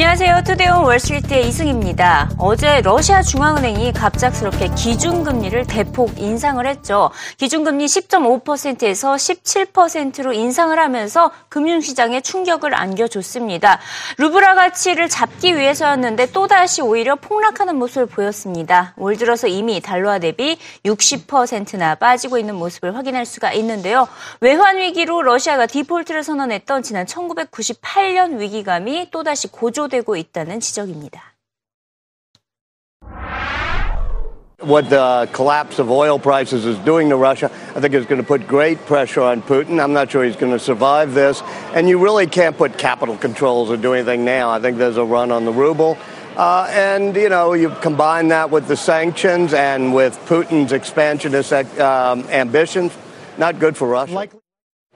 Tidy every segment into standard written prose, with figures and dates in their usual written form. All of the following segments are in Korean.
안녕하세요. 투데이온 월스트리트의 이승입니다. 어제 러시아 중앙은행이 갑작스럽게 기준금리를 대폭 인상을 했죠. 기준금리 10.5%에서 17%로 인상을 하면서 금융시장에 충격을 안겨줬습니다. 루블화 가치를 잡기 위해서였는데 또다시 오히려 폭락하는 모습을 보였습니다. 올 들어서 이미 달러와 대비 60%나 빠지고 있는 모습을 확인할 수가 있는데요. 외환위기로 러시아가 디폴트를 선언했던 지난 1998년 위기감이 또다시 고조되고 있다는 지적입니다. What the collapse of oil prices is doing to Russia, I think it's going to put great pressure on Putin. I'm not sure he's going to survive this. And you really can't put capital controls or do anything now. I think there's a run on the ruble. And, you know, you combine that with the sanctions and with Putin's expansionist ambitions, not good for Russia.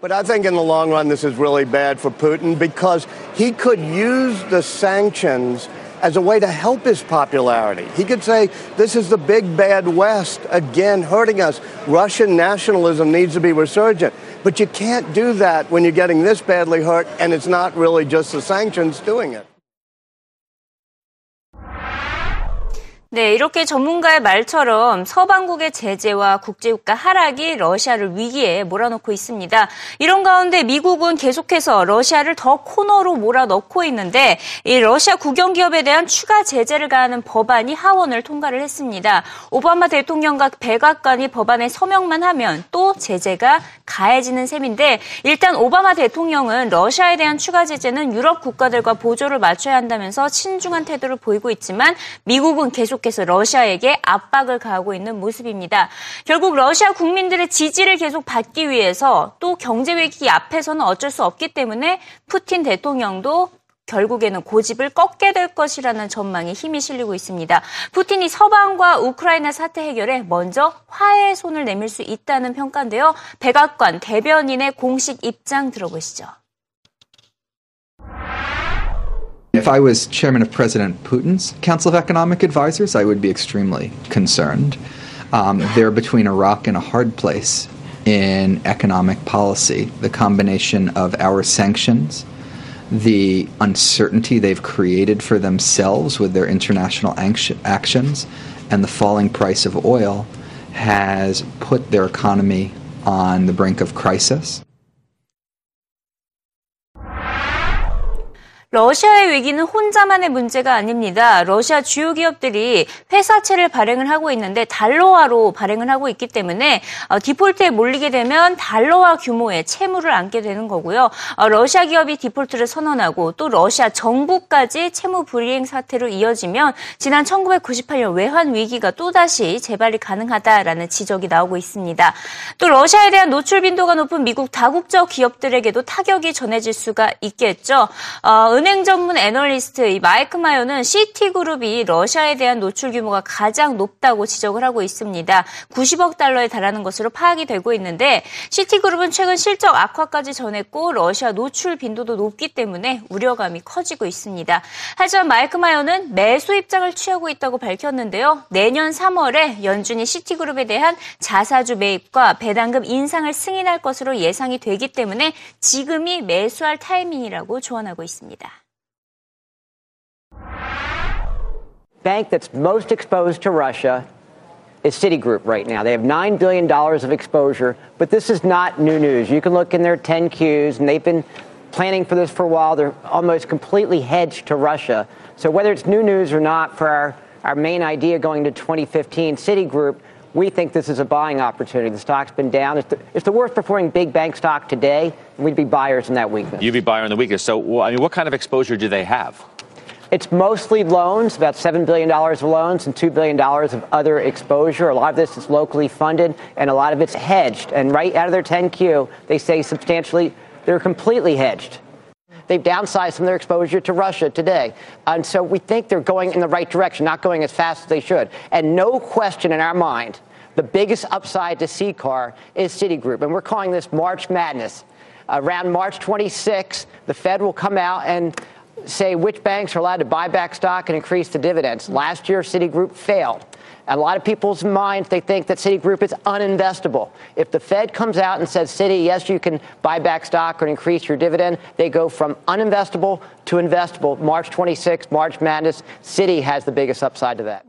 But I think in the long run, this is really bad for Putin because he could use the sanctions as a way to help his popularity. He could say, this is the big bad West again hurting us. Russian nationalism needs to be resurgent. But you can't do that when you're getting this badly hurt, and it's not really just the sanctions doing it. 네, 이렇게 전문가의 말처럼 서방국의 제재와 국제유가 하락이 러시아를 위기에 몰아넣고 있습니다. 이런 가운데 미국은 계속해서 러시아를 더 코너로 몰아넣고 있는데 이 러시아 국영기업에 대한 추가 제재를 가하는 법안이 하원을 통과를 했습니다. 오바마 대통령과 백악관이 법안에 서명만 하면 또 제재가 가해지는 셈인데 일단 오바마 대통령은 러시아에 대한 추가 제재는 유럽 국가들과 보조를 맞춰야 한다면서 신중한 태도를 보이고 있지만 미국은 계속해서 러시아에게 압박을 가하고 있는 모습입니다. 결국 러시아 국민들의 지지를 계속 받기 위해서 또 경제 위기 앞에서는 어쩔 수 없기 때문에 푸틴 대통령도 결국에는 고집을 꺾게 될 것이라는 전망에 힘이 실리고 있습니다. 푸틴이 서방과 우크라이나 사태 해결에 먼저 화해의 손을 내밀 수 있다는 평가인데요. 백악관 대변인의 공식 입장 들어보시죠. If I was chairman of President Putin's Council of Economic Advisors, I would be extremely concerned. They're between a rock and a hard place in economic policy. The combination of our sanctions, the uncertainty they've created for themselves with their international actions, and the falling price of oil has put their economy on the brink of crisis. 러시아의 위기는 혼자만의 문제가 아닙니다. 러시아 주요 기업들이 회사채를 발행을 하고 있는데 달러화로 발행을 하고 있기 때문에 디폴트에 몰리게 되면 달러화 규모의 채무를 안게 되는 거고요. 러시아 기업이 디폴트를 선언하고 또 러시아 정부까지 채무 불이행 사태로 이어지면 지난 1998년 외환 위기가 또다시 재발이 가능하다라는 지적이 나오고 있습니다. 또 러시아에 대한 노출 빈도가 높은 미국 다국적 기업들에게도 타격이 전해질 수가 있겠죠. 은행 전문 애널리스트 이 마이크 마요는 시티그룹이 러시아에 대한 노출 규모가 가장 높다고 지적을 하고 있습니다. 90억 달러에 달하는 것으로 파악이 되고 있는데 시티그룹은 최근 실적 악화까지 전했고 러시아 노출 빈도도 높기 때문에 우려감이 커지고 있습니다. 하지만 마이크 마요는 매수 입장을 취하고 있다고 밝혔는데요. 내년 3월에 연준이 시티그룹에 대한 자사주 매입과 배당금 인상을 승인할 것으로 예상이 되기 때문에 지금이 매수할 타이밍이라고 조언하고 있습니다. Bank that's most exposed to Russia is Citigroup right now. They have $9 billion of exposure, but this is not new news. You can look in their 10Qs, and they've been planning for this for a while. They're almost completely hedged to Russia. So whether it's new news or not, for our main idea going to 2015, Citigroup, we think this is a buying opportunity. The stock's been down. It's the worst performing big bank stock today. We'd be buyers in that weakness. You'd be buyer in the weakness. So, well, I mean, what kind of exposure do they have? It's mostly loans, about $7 billion of loans and $2 billion of other exposure. A lot of this is locally funded, and a lot of it's hedged. And right out of their 10Q, they say substantially they're completely hedged. They've downsized some of their exposure to Russia today. And so we think they're going in the right direction, not going as fast as they should. And no question in our mind, the biggest upside to CCAR is Citigroup. And we're calling this March Madness. Around March 26, the Fed will come out and say which banks are allowed to buy back stock and increase the dividends. Last year, Citigroup failed. A lot of people's minds, they think that Citigroup is uninvestable. If the Fed comes out and says, Citi, yes, you can buy back stock or increase your dividend, they go from uninvestable to investable. March 26th, March Madness, Citi has the biggest upside to that.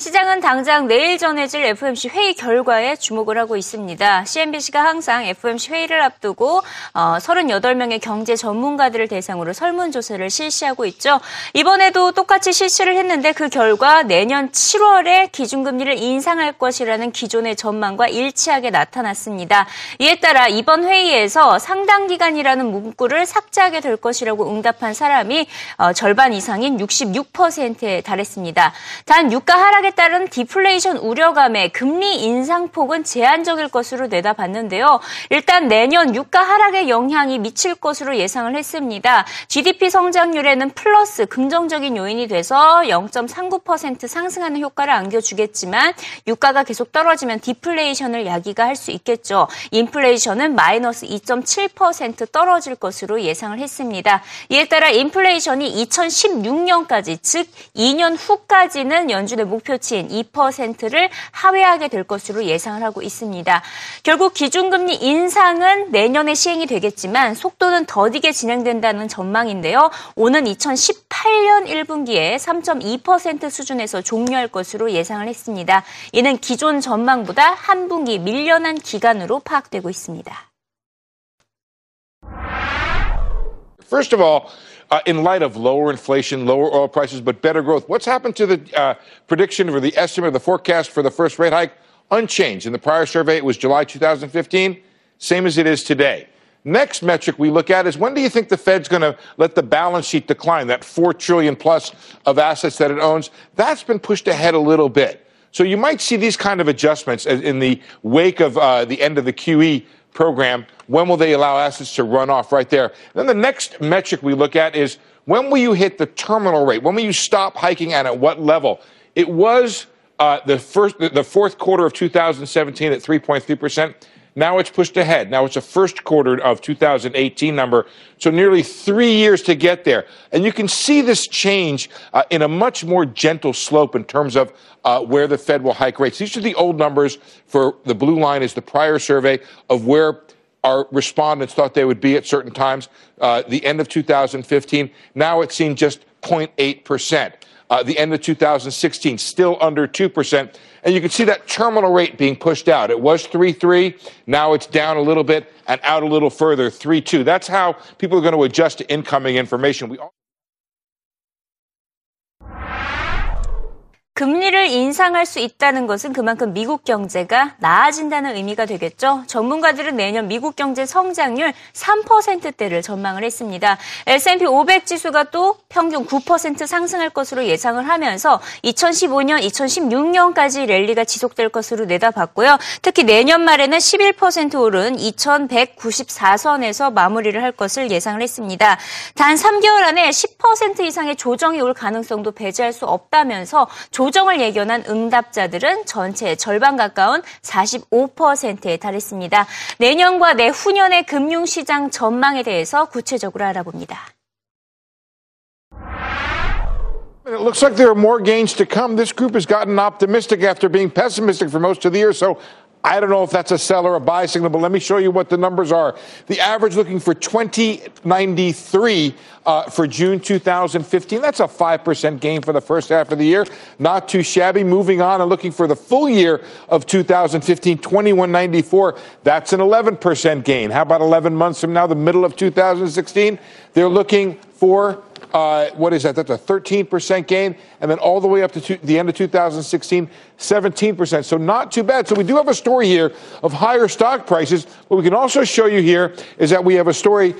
시장은 당장 내일 전해질 FOMC 회의 결과에 주목을 하고 있습니다. CNBC가 항상 FOMC 회의를 앞두고 38명의 경제 전문가들을 대상으로 설문조사를 실시하고 있죠. 이번에도 똑같이 실시를 했는데 그 결과 내년 7월에 기준금리를 인상할 것이라는 기존의 전망과 일치하게 나타났습니다. 이에 따라 이번 회의에서 상당기간이라는 문구를 삭제하게 될 것이라고 응답한 사람이 절반 이상인 66%에 달했습니다. 단 유가 하락에 따른 디플레이션 우려감에 금리 인상폭은 제한적일 것으로 내다봤는데요. 일단 내년 유가 하락의 영향이 미칠 것으로 예상을 했습니다. GDP 성장률에는 플러스 긍정적인 요인이 돼서 0.39% 상승하는 효과를 안겨주겠지만 유가가 계속 떨어지면 디플레이션을 야기가 할 수 있겠죠. 인플레이션은 마이너스 2.7% 떨어질 것으로 예상을 했습니다. 이에 따라 인플레이션이 2016년까지 즉 2년 후까지는 연준의 목표치인 2%를 하회하게 될 것으로 예상을 하고 있습니다. 결국 기준금리 인상은 내년에 시행이 되겠지만 속도는 더디게 진행된다는 전망인데요. 오는 2018년 1분기에 3.2% 수준에서 종료할 것으로 예상을 했습니다. 이는 기존 전망보다 한 분기 밀려난 기간으로 파악되고 있습니다. First of all, in light of lower inflation, lower oil prices, but better growth, what's happened to the prediction or the estimate or the forecast for the first rate hike? Unchanged. In the prior survey, it was July 2015, same as it is today. Next metric we look at is when do you think the Fed's going to let the balance sheet decline, that $4 trillion plus of assets that it owns? That's been pushed ahead a little bit. So you might see these kind of adjustments in the wake of the end of the QE program. When will they allow assets to run off right there? And then the next metric we look at is when will you hit the terminal rate? When will you stop hiking and at what level? It was the fourth quarter of 2017 at 3.3%. Now it's pushed ahead. Now it's the first quarter of 2018 number. So nearly 3 years to get there. And you can see this change in a much more gentle slope in terms of where the Fed will hike rates. These are the old numbers for the blue line is the prior survey of where our respondents thought they would be at certain times. The end of 2015, now it's seen just 0.8%. The end of 2016, still under 2%. And you can see that terminal rate being pushed out. It was 3.3. Now it's down a little bit and out a little further, 3.2. That's how people are going to adjust to incoming information. 금리를 인상할 수 있다는 것은 그만큼 미국 경제가 나아진다는 의미가 되겠죠. 전문가들은 내년 미국 경제 성장률 3%대를 전망을 했습니다. S&P 500 지수가 또 평균 9% 상승할 것으로 예상을 하면서 2015년, 2016년까지 랠리가 지속될 것으로 내다봤고요. 특히 내년 말에는 11% 오른 2194선에서 마무리를 할 것을 예상을 했습니다. 단 3개월 안에 10% 이상의 조정이 올 가능성도 배제할 수 없다면서 조정을 예견한 응답자들은 전체의 절반 가까운 45%에 달했습니다. 내년과 내후년의 금융시장 전망에 대해서 구체적으로 알아봅니다. It looks like there are more gains to come. This group has gotten optimistic after being pessimistic for most of the year. So I don't know if that's a sell or a buy signal, but let me show you what the numbers are. The average looking for 2093 for June 2015. That's a 5% gain for the first half of the year. Not too shabby. Moving on and looking for the full year of 2015, 2194. That's an 11% gain. How about 11 months from now, the middle of 2016? They're looking for what is that? That's a 13% gain. And then all the way up to the end of 2016, 17%. So not too bad. So we do have a story here of higher stock prices. What we can also show you here is that we have a story,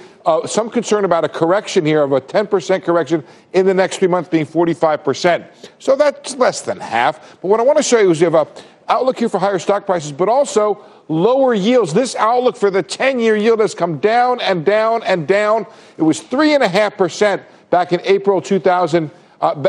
some concern about a correction here of a 10% correction in the next 3 months being 45%. So that's less than half. But what I want to show you is we have a outlook here for higher stock prices, but also lower yields. This outlook for the 10-year yield has come down and down and down. It was 3.5%. Back in April 2000,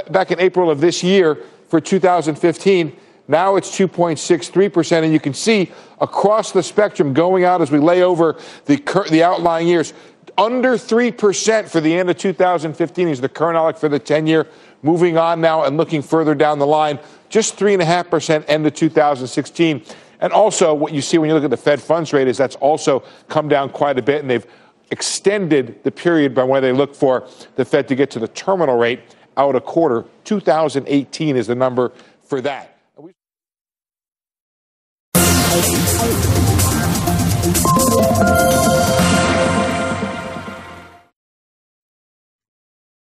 back in April of this year for 2015, now it's 2.63%, and you can see across the spectrum going out as we lay over the outlying years. under 3% for the end of 2015 is the current outlook for the 10-year. Moving on now and looking further down the line, just 3.5% end of 2016. And also what you see when you look at the Fed funds rate is that's also come down quite a bit, and they've extended the period by when they look for the Fed to get to the terminal rate out a quarter. 2018 is the number for that.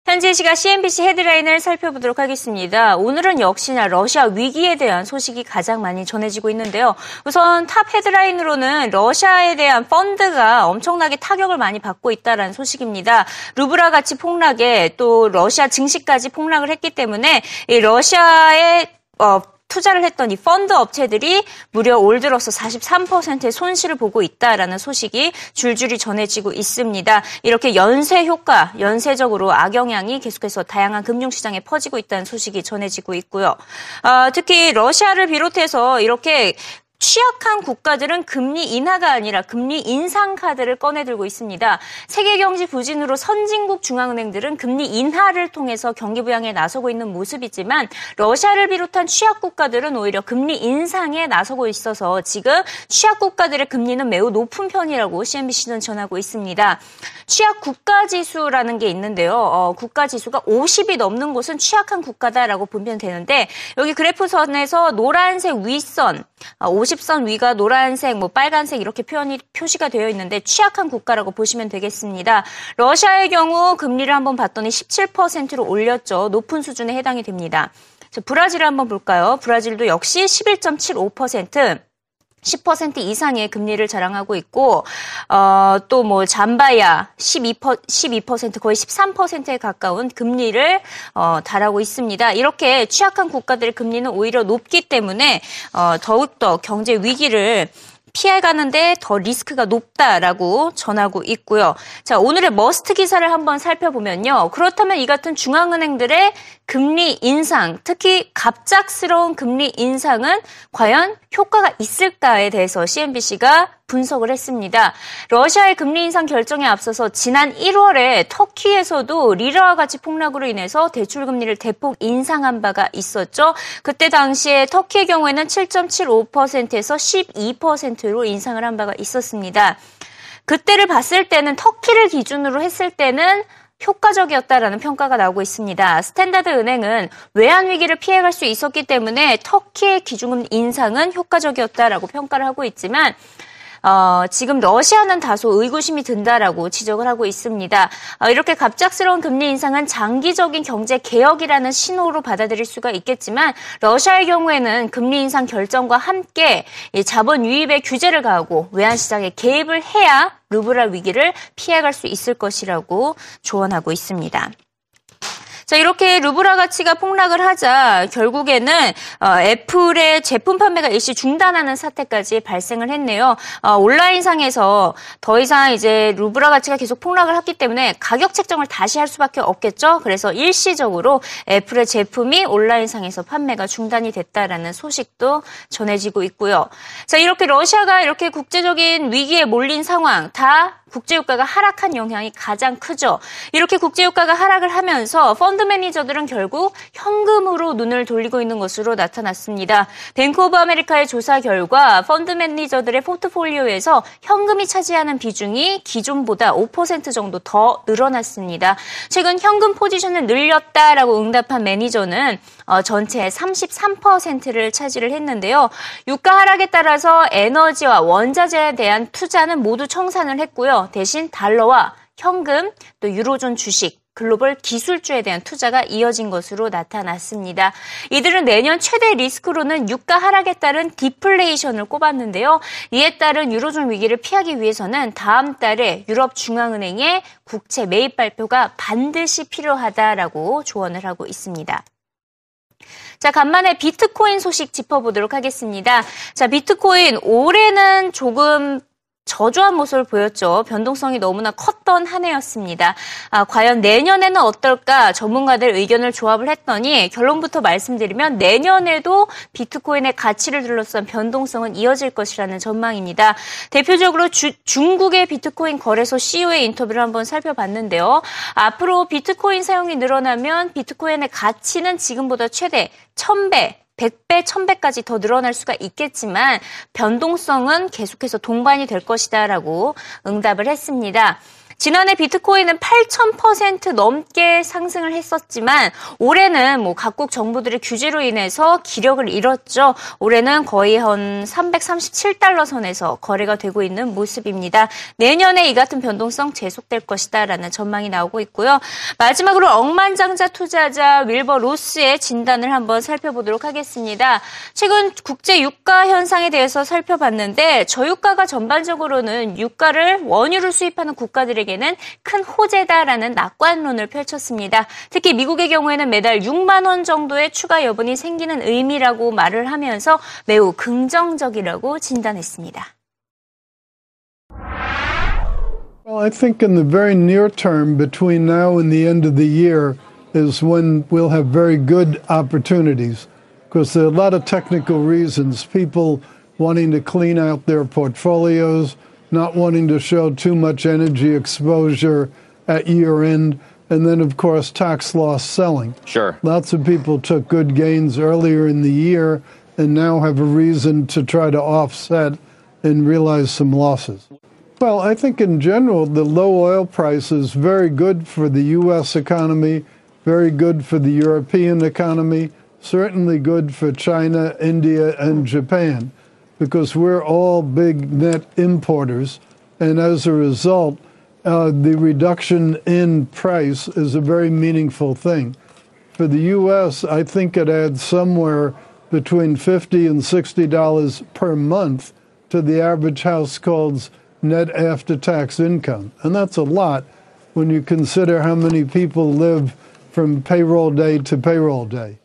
현재 시각 CNBC 헤드라인을 살펴보도록 하겠습니다. 오늘은 역시나 러시아 위기에 대한 소식이 가장 많이 전해지고 있는데요. 우선 탑 헤드라인으로는 러시아에 대한 펀드가 엄청나게 타격을 많이 받고 있다는 소식입니다. 루블화 가치 폭락에 또 러시아 증시까지 폭락을 했기 때문에 이 러시아의 투자를 했던 이 펀드 업체들이 무려 올 들어서 43%의 손실을 보고 있다라는 소식이 줄줄이 전해지고 있습니다. 이렇게 연쇄 효과, 연쇄적으로 악영향이 계속해서 다양한 금융시장에 퍼지고 있다는 소식이 전해지고 있고요. 특히 러시아를 비롯해서 이렇게 취약한 국가들은 금리 인하가 아니라 금리 인상 카드를 꺼내들고 있습니다. 세계 경기 부진으로 선진국 중앙은행들은 금리 인하를 통해서 경기 부양에 나서고 있는 모습이지만 러시아를 비롯한 취약 국가들은 오히려 금리 인상에 나서고 있어서 지금 취약 국가들의 금리는 매우 높은 편이라고 CNBC는 전하고 있습니다. 취약 국가 지수라는 게 있는데요. 국가 지수가 50이 넘는 곳은 취약한 국가다라고 보면 되는데 여기 그래프선에서 노란색 윗선, 50선 위가 노란색, 빨간색 이렇게 표시가 되어 있는데 취약한 국가라고 보시면 되겠습니다. 러시아의 경우 금리를 한번 봤더니 17%로 올렸죠. 높은 수준에 해당이 됩니다. 자, 브라질을 한번 볼까요? 브라질도 역시 11.75%. 10% 이상의 금리를 자랑하고 있고, 또 잠바야 12% 거의 13%에 가까운 금리를 달하고 있습니다. 이렇게 취약한 국가들의 금리는 오히려 높기 때문에 더욱더 경제 위기를 피해가는데 더 리스크가 높다라고 전하고 있고요. 자, 오늘의 머스트 기사를 한번 살펴보면요. 그렇다면 이 같은 중앙은행들의 금리 인상, 특히 갑작스러운 금리 인상은 과연 효과가 있을까에 대해서 CNBC가 분석을 했습니다. 러시아의 금리 인상 결정에 앞서서 지난 1월에 터키에서도 리라와 같이 폭락으로 인해서 대출금리를 대폭 인상한 바가 있었죠. 그때 당시에 터키의 경우에는 7.75%에서 12%로 인상을 한 바가 있었습니다. 그때를 봤을 때는 터키를 기준으로 했을 때는 효과적이었다라는 평가가 나오고 있습니다. 스탠다드 은행은 외환 위기를 피해갈 수 있었기 때문에 터키의 기준금리 인상은 효과적이었다라고 평가를 하고 있지만 지금 러시아는 다소 의구심이 든다라고 지적을 하고 있습니다. 이렇게 갑작스러운 금리 인상은 장기적인 경제 개혁이라는 신호로 받아들일 수가 있겠지만 러시아의 경우에는 금리 인상 결정과 함께 자본 유입에 규제를 가하고 외환시장에 개입을 해야 루블화 위기를 피해갈 수 있을 것이라고 조언하고 있습니다. 자, 이렇게 루블화 가치가 폭락을 하자 결국에는 애플의 제품 판매가 일시 중단하는 사태까지 발생을 했네요. 온라인상에서 더 이상 이제 루블화 가치가 계속 폭락을 했기 때문에 가격 책정을 다시 할 수밖에 없겠죠. 그래서 일시적으로 애플의 제품이 온라인상에서 판매가 중단이 됐다라는 소식도 전해지고 있고요. 자, 이렇게 러시아가 이렇게 국제적인 위기에 몰린 상황, 다 국제유가가 하락한 영향이 가장 크죠. 이렇게 국제유가가 하락을 하면서 펀드 매니저들은 결국 현금으로 눈을 돌리고 있는 것으로 나타났습니다. 뱅크 오브 아메리카의 조사 결과 펀드 매니저들의 포트폴리오에서 현금이 차지하는 비중이 기존보다 5% 정도 더 늘어났습니다. 최근 현금 포지션을 늘렸다라고 응답한 매니저는 전체의 33%를 차지를 했는데요. 유가 하락에 따라서 에너지와 원자재에 대한 투자는 모두 청산을 했고요. 대신 달러와 현금, 또 유로존 주식, 글로벌 기술주에 대한 투자가 이어진 것으로 나타났습니다. 이들은 내년 최대 리스크로는 유가 하락에 따른 디플레이션을 꼽았는데요. 이에 따른 유로존 위기를 피하기 위해서는 다음 달에 유럽 중앙은행의 국채 매입 발표가 반드시 필요하다라고 조언을 하고 있습니다. 자, 간만에 비트코인 소식 짚어보도록 하겠습니다. 자, 비트코인 올해는 조금 저조한 모습을 보였죠. 변동성이 너무나 컸던 한 해였습니다. 과연 내년에는 어떨까 전문가들 의견을 조합을 했더니 결론부터 말씀드리면 내년에도 비트코인의 가치를 둘러싼 변동성은 이어질 것이라는 전망입니다. 대표적으로 중국의 비트코인 거래소 CEO의 인터뷰를 한번 살펴봤는데요. 앞으로 비트코인 사용이 늘어나면 비트코인의 가치는 지금보다 최대 1000배 100배, 1000배까지 더 늘어날 수가 있겠지만 변동성은 계속해서 동반이 될 것이다라고 응답을 했습니다. 지난해 비트코인은 8,000% 넘게 상승을 했었지만 올해는 각국 정부들의 규제로 인해서 기력을 잃었죠. 올해는 거의 한 337달러 선에서 거래가 되고 있는 모습입니다. 내년에 이 같은 변동성 계속될 것이다라는 전망이 나오고 있고요. 마지막으로 억만장자 투자자 윌버 로스의 진단을 한번 살펴보도록 하겠습니다. 최근 국제 유가 현상에 대해서 살펴봤는데 저유가가 전반적으로는 유가를 원유를 수입하는 국가들에게 큰 호재다라는 낙관론을 펼쳤습니다. 특히 미국의 경우에는 매달 6만 원 정도의 추가 여분이 생기는 의미라고 말을 하면서 매우 긍정적이라고 진단했습니다. Well, I think in the very near term, between now and the end of the year, is when we'll have very good opportunities. Because there are a lot of technical reasons. People wanting to clean out their portfolios, not wanting to show too much energy exposure at year end, and then, of course, tax loss selling. Sure. Lots of people took good gains earlier in the year and now have a reason to try to offset and realize some losses. Well, I think in general, the low oil price is very good for the U.S. economy, very good for the European economy, certainly good for China, India, and Japan. Because we're all big net importers, and as a result, the reduction in price is a very meaningful thing. For the U.S., I think it adds somewhere between $50 and $60 per month to the average household's net after-tax income. And that's a lot when you consider how many people live from payroll day to payroll day.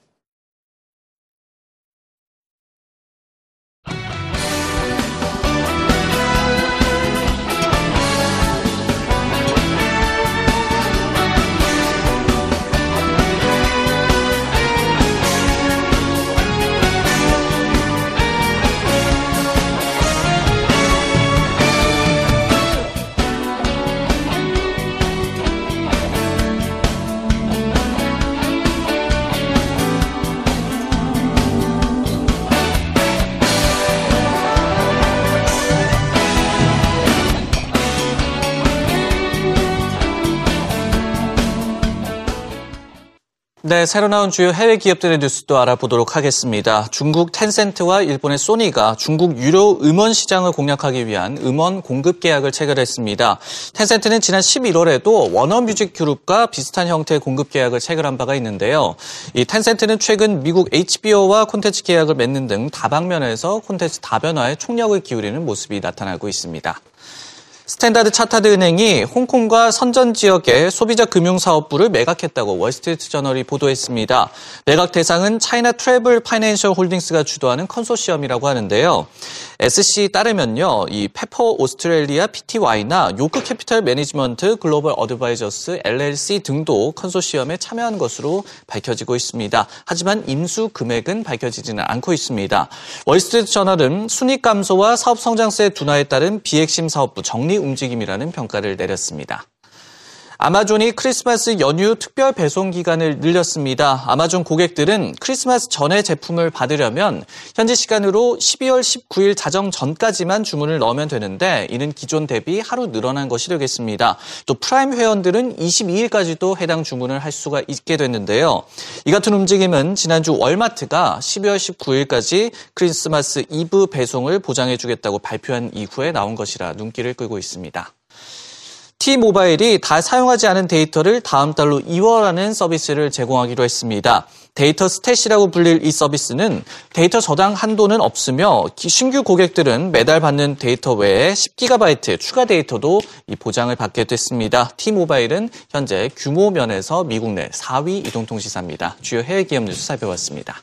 네, 새로 나온 주요 해외 기업들의 뉴스도 알아보도록 하겠습니다. 중국 텐센트와 일본의 소니가 중국 유료 음원 시장을 공략하기 위한 음원 공급 계약을 체결했습니다. 텐센트는 지난 11월에도 워너뮤직 그룹과 비슷한 형태의 공급 계약을 체결한 바가 있는데요. 이 텐센트는 최근 미국 HBO와 콘텐츠 계약을 맺는 등 다방면에서 콘텐츠 다변화에 총력을 기울이는 모습이 나타나고 있습니다. 스탠다드 차타드 은행이 홍콩과 선전 지역의 소비자 금융 사업부를 매각했다고 월스트리트 저널이 보도했습니다. 매각 대상은 차이나 트래블 파이낸셜 홀딩스가 주도하는 컨소시엄이라고 하는데요. SC에 따르면요, 이 페퍼 오스트레일리아 PTY나 요크 캐피털 매니지먼트 글로벌 어드바이저스 LLC 등도 컨소시엄에 참여한 것으로 밝혀지고 있습니다. 하지만 임수 금액은 밝혀지지는 않고 있습니다. 월스트리트 저널은 순익 감소와 사업 성장세 둔화에 따른 비핵심 사업부 정리 움직임이라는 평가를 내렸습니다. 아마존이 크리스마스 연휴 특별 배송 기간을 늘렸습니다. 아마존 고객들은 크리스마스 전에 제품을 받으려면 현지 시간으로 12월 19일 자정 전까지만 주문을 넣으면 되는데 이는 기존 대비 하루 늘어난 것이 되겠습니다. 또 프라임 회원들은 22일까지도 해당 주문을 할 수가 있게 됐는데요. 이 같은 움직임은 지난주 월마트가 12월 19일까지 크리스마스 이브 배송을 보장해주겠다고 발표한 이후에 나온 것이라 눈길을 끌고 있습니다. T-모바일이 다 사용하지 않은 데이터를 다음 달로 2월하는 서비스를 제공하기로 했습니다. 데이터 스탯이라고 불릴 이 서비스는 데이터 저당 한도는 없으며 신규 고객들은 매달 받는 데이터 외에 10GB 추가 데이터도 이 보장을 받게 됐습니다. T-모바일은 현재 규모 면에서 미국 내 4위 이동통신사입니다. 주요 해외 기업 뉴스 살펴봤습니다.